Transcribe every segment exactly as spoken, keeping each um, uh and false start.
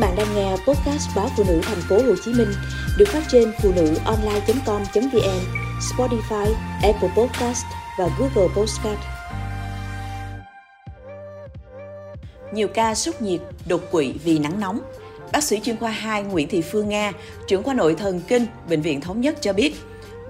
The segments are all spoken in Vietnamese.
bạn đang nghe podcast báo Phụ Nữ Thành phố Hồ Chí Minh được phát trên phụ nữ online chấm com chấm vn, Spotify, Apple Podcast và Google Podcast. Nhiều ca sốc nhiệt, đột quỵ vì nắng nóng. Bác sĩ chuyên khoa hai Nguyễn Thị Phương Nga, trưởng khoa nội thần kinh Bệnh viện Thống Nhất cho biết,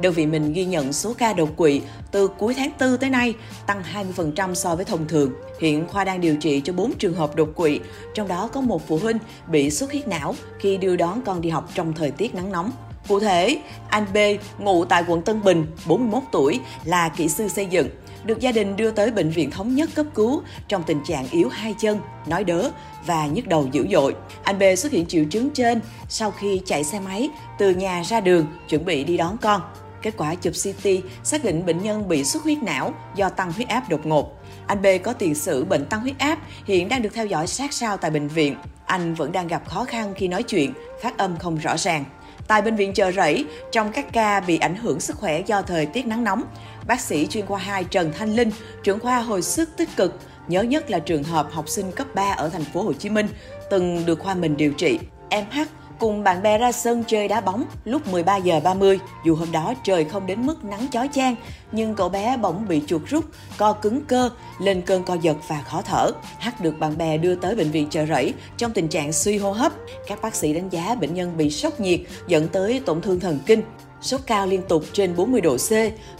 đơn vị mình ghi nhận số ca đột quỵ từ cuối tháng tư tới nay tăng hai mươi phần trăm so với thông thường. Hiện khoa đang điều trị cho bốn trường hợp đột quỵ, trong đó có một phụ huynh bị xuất huyết não khi đưa đón con đi học trong thời tiết nắng nóng. Cụ thể, anh B, ngụ tại quận Tân Bình, bốn mươi mốt tuổi, là kỹ sư xây dựng, được gia đình đưa tới Bệnh viện Thống Nhất cấp cứu trong tình trạng yếu hai chân, nói đớ và nhức đầu dữ dội. Anh B xuất hiện triệu chứng trên sau khi chạy xe máy từ nhà ra đường chuẩn bị đi đón con. Kết quả chụp xê tê xác định bệnh nhân bị xuất huyết não do tăng huyết áp đột ngột. Anh B có tiền sử bệnh tăng huyết áp, hiện đang được theo dõi sát sao tại bệnh viện. Anh vẫn đang gặp khó khăn khi nói chuyện, phát âm không rõ ràng. Tại Bệnh viện Chợ Rẫy, trong các ca bị ảnh hưởng sức khỏe do thời tiết nắng nóng, bác sĩ chuyên khoa hai Trần Thanh Linh, trưởng khoa hồi sức tích cực, nhớ nhất là trường hợp học sinh cấp ba ở thành phố Hồ Chí Minh từng được khoa mình điều trị. Em H cùng bạn bè ra sân chơi đá bóng lúc mười ba giờ ba mươi. Dù hôm đó trời không đến mức nắng chói chang, nhưng cậu bé bỗng bị chuột rút, co cứng cơ, lên cơn co giật và khó thở. H được bạn bè đưa tới Bệnh viện Chợ Rẫy trong tình trạng suy hô hấp. Các bác sĩ đánh giá bệnh nhân bị sốc nhiệt dẫn tới tổn thương thần kinh. Sốt cao liên tục trên bốn mươi độ C,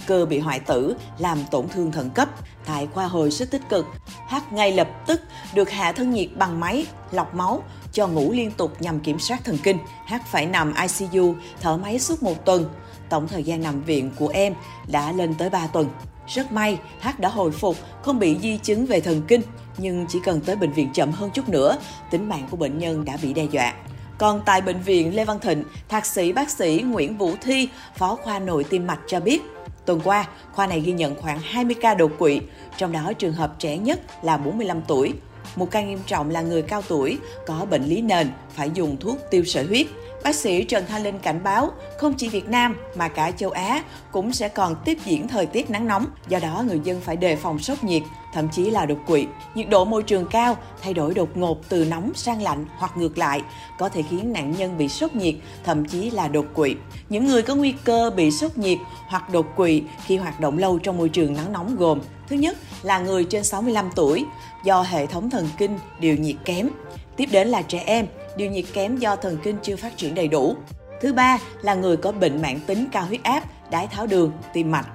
cơ bị hoại tử, làm tổn thương thận cấp. Tại khoa hồi sức tích cực, H ngay lập tức được hạ thân nhiệt bằng máy, lọc máu, cho ngủ liên tục nhằm kiểm soát thần kinh. H phải nằm i xê u, thở máy suốt một tuần. Tổng thời gian nằm viện của em đã lên tới ba tuần. Rất may, H đã hồi phục, không bị di chứng về thần kinh. Nhưng chỉ cần tới bệnh viện chậm hơn chút nữa, tính mạng của bệnh nhân đã bị đe dọa. Còn tại Bệnh viện Lê Văn Thịnh, thạc sĩ bác sĩ Nguyễn Vũ Thi, phó khoa nội tim mạch cho biết, tuần qua, khoa này ghi nhận khoảng hai mươi ca đột quỵ, trong đó trường hợp trẻ nhất là bốn mươi lăm tuổi. Một ca nghiêm trọng là người cao tuổi, có bệnh lý nền, phải dùng thuốc tiêu sợi huyết. Bác sĩ Trần Thanh Linh cảnh báo, không chỉ Việt Nam mà cả châu Á cũng sẽ còn tiếp diễn thời tiết nắng nóng, do đó người dân phải đề phòng sốc nhiệt, thậm chí là đột quỵ. Nhiệt độ môi trường cao, thay đổi đột ngột từ nóng sang lạnh hoặc ngược lại, có thể khiến nạn nhân bị sốc nhiệt, thậm chí là đột quỵ. Những người có nguy cơ bị sốc nhiệt hoặc đột quỵ khi hoạt động lâu trong môi trường nắng nóng gồm: thứ nhất là người trên sáu mươi lăm tuổi, do hệ thống thần kinh điều nhiệt kém. Tiếp đến là trẻ em, điều nhiệt kém do thần kinh chưa phát triển đầy đủ. Thứ ba là người có bệnh mãn tính cao huyết áp, đái tháo đường, tim mạch.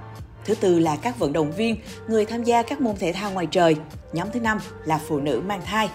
Thứ tư là các vận động viên, người tham gia các môn thể thao ngoài trời. Nhóm thứ năm là phụ nữ mang thai.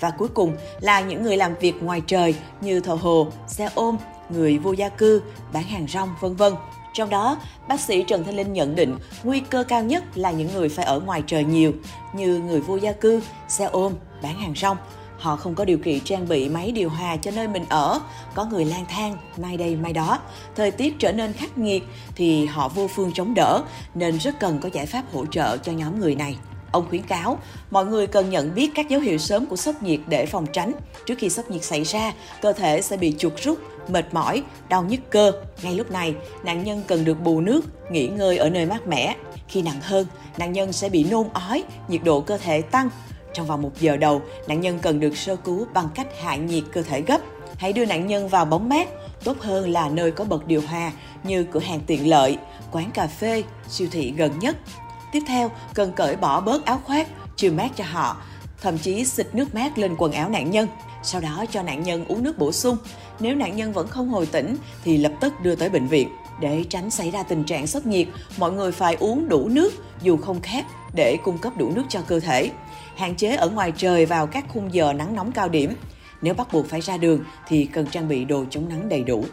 Và cuối cùng là những người làm việc ngoài trời như thợ hồ, xe ôm, người vô gia cư, bán hàng rong, vân vân. Trong đó, bác sĩ Trần Thanh Linh nhận định nguy cơ cao nhất là những người phải ở ngoài trời nhiều, như người vô gia cư, xe ôm, bán hàng rong. Họ không có điều kiện trang bị máy điều hòa cho nơi mình ở, có người lang thang, nay đây mai đó. Thời tiết trở nên khắc nghiệt thì họ vô phương chống đỡ, nên rất cần có giải pháp hỗ trợ cho nhóm người này. Ông khuyến cáo, mọi người cần nhận biết các dấu hiệu sớm của sốc nhiệt để phòng tránh. Trước khi sốc nhiệt xảy ra, cơ thể sẽ bị chuột rút, mệt mỏi, đau nhức cơ. Ngay lúc này, nạn nhân cần được bù nước, nghỉ ngơi ở nơi mát mẻ. Khi nặng hơn, nạn nhân sẽ bị nôn ói, nhiệt độ cơ thể tăng. Trong vòng một giờ đầu, nạn nhân cần được sơ cứu bằng cách hạ nhiệt cơ thể gấp. Hãy đưa nạn nhân vào bóng mát, tốt hơn là nơi có bật điều hòa như cửa hàng tiện lợi, quán cà phê, siêu thị gần nhất. Tiếp theo, cần cởi bỏ bớt áo khoác, chườm mát cho họ, thậm chí xịt nước mát lên quần áo nạn nhân. Sau đó cho nạn nhân uống nước bổ sung. Nếu nạn nhân vẫn không hồi tỉnh thì lập tức đưa tới bệnh viện. Để tránh xảy ra tình trạng sốc nhiệt, mọi người phải uống đủ nước dù không khát để cung cấp đủ nước cho cơ thể. Hạn chế ở ngoài trời vào các khung giờ nắng nóng cao điểm. Nếu bắt buộc phải ra đường thì cần trang bị đồ chống nắng đầy đủ.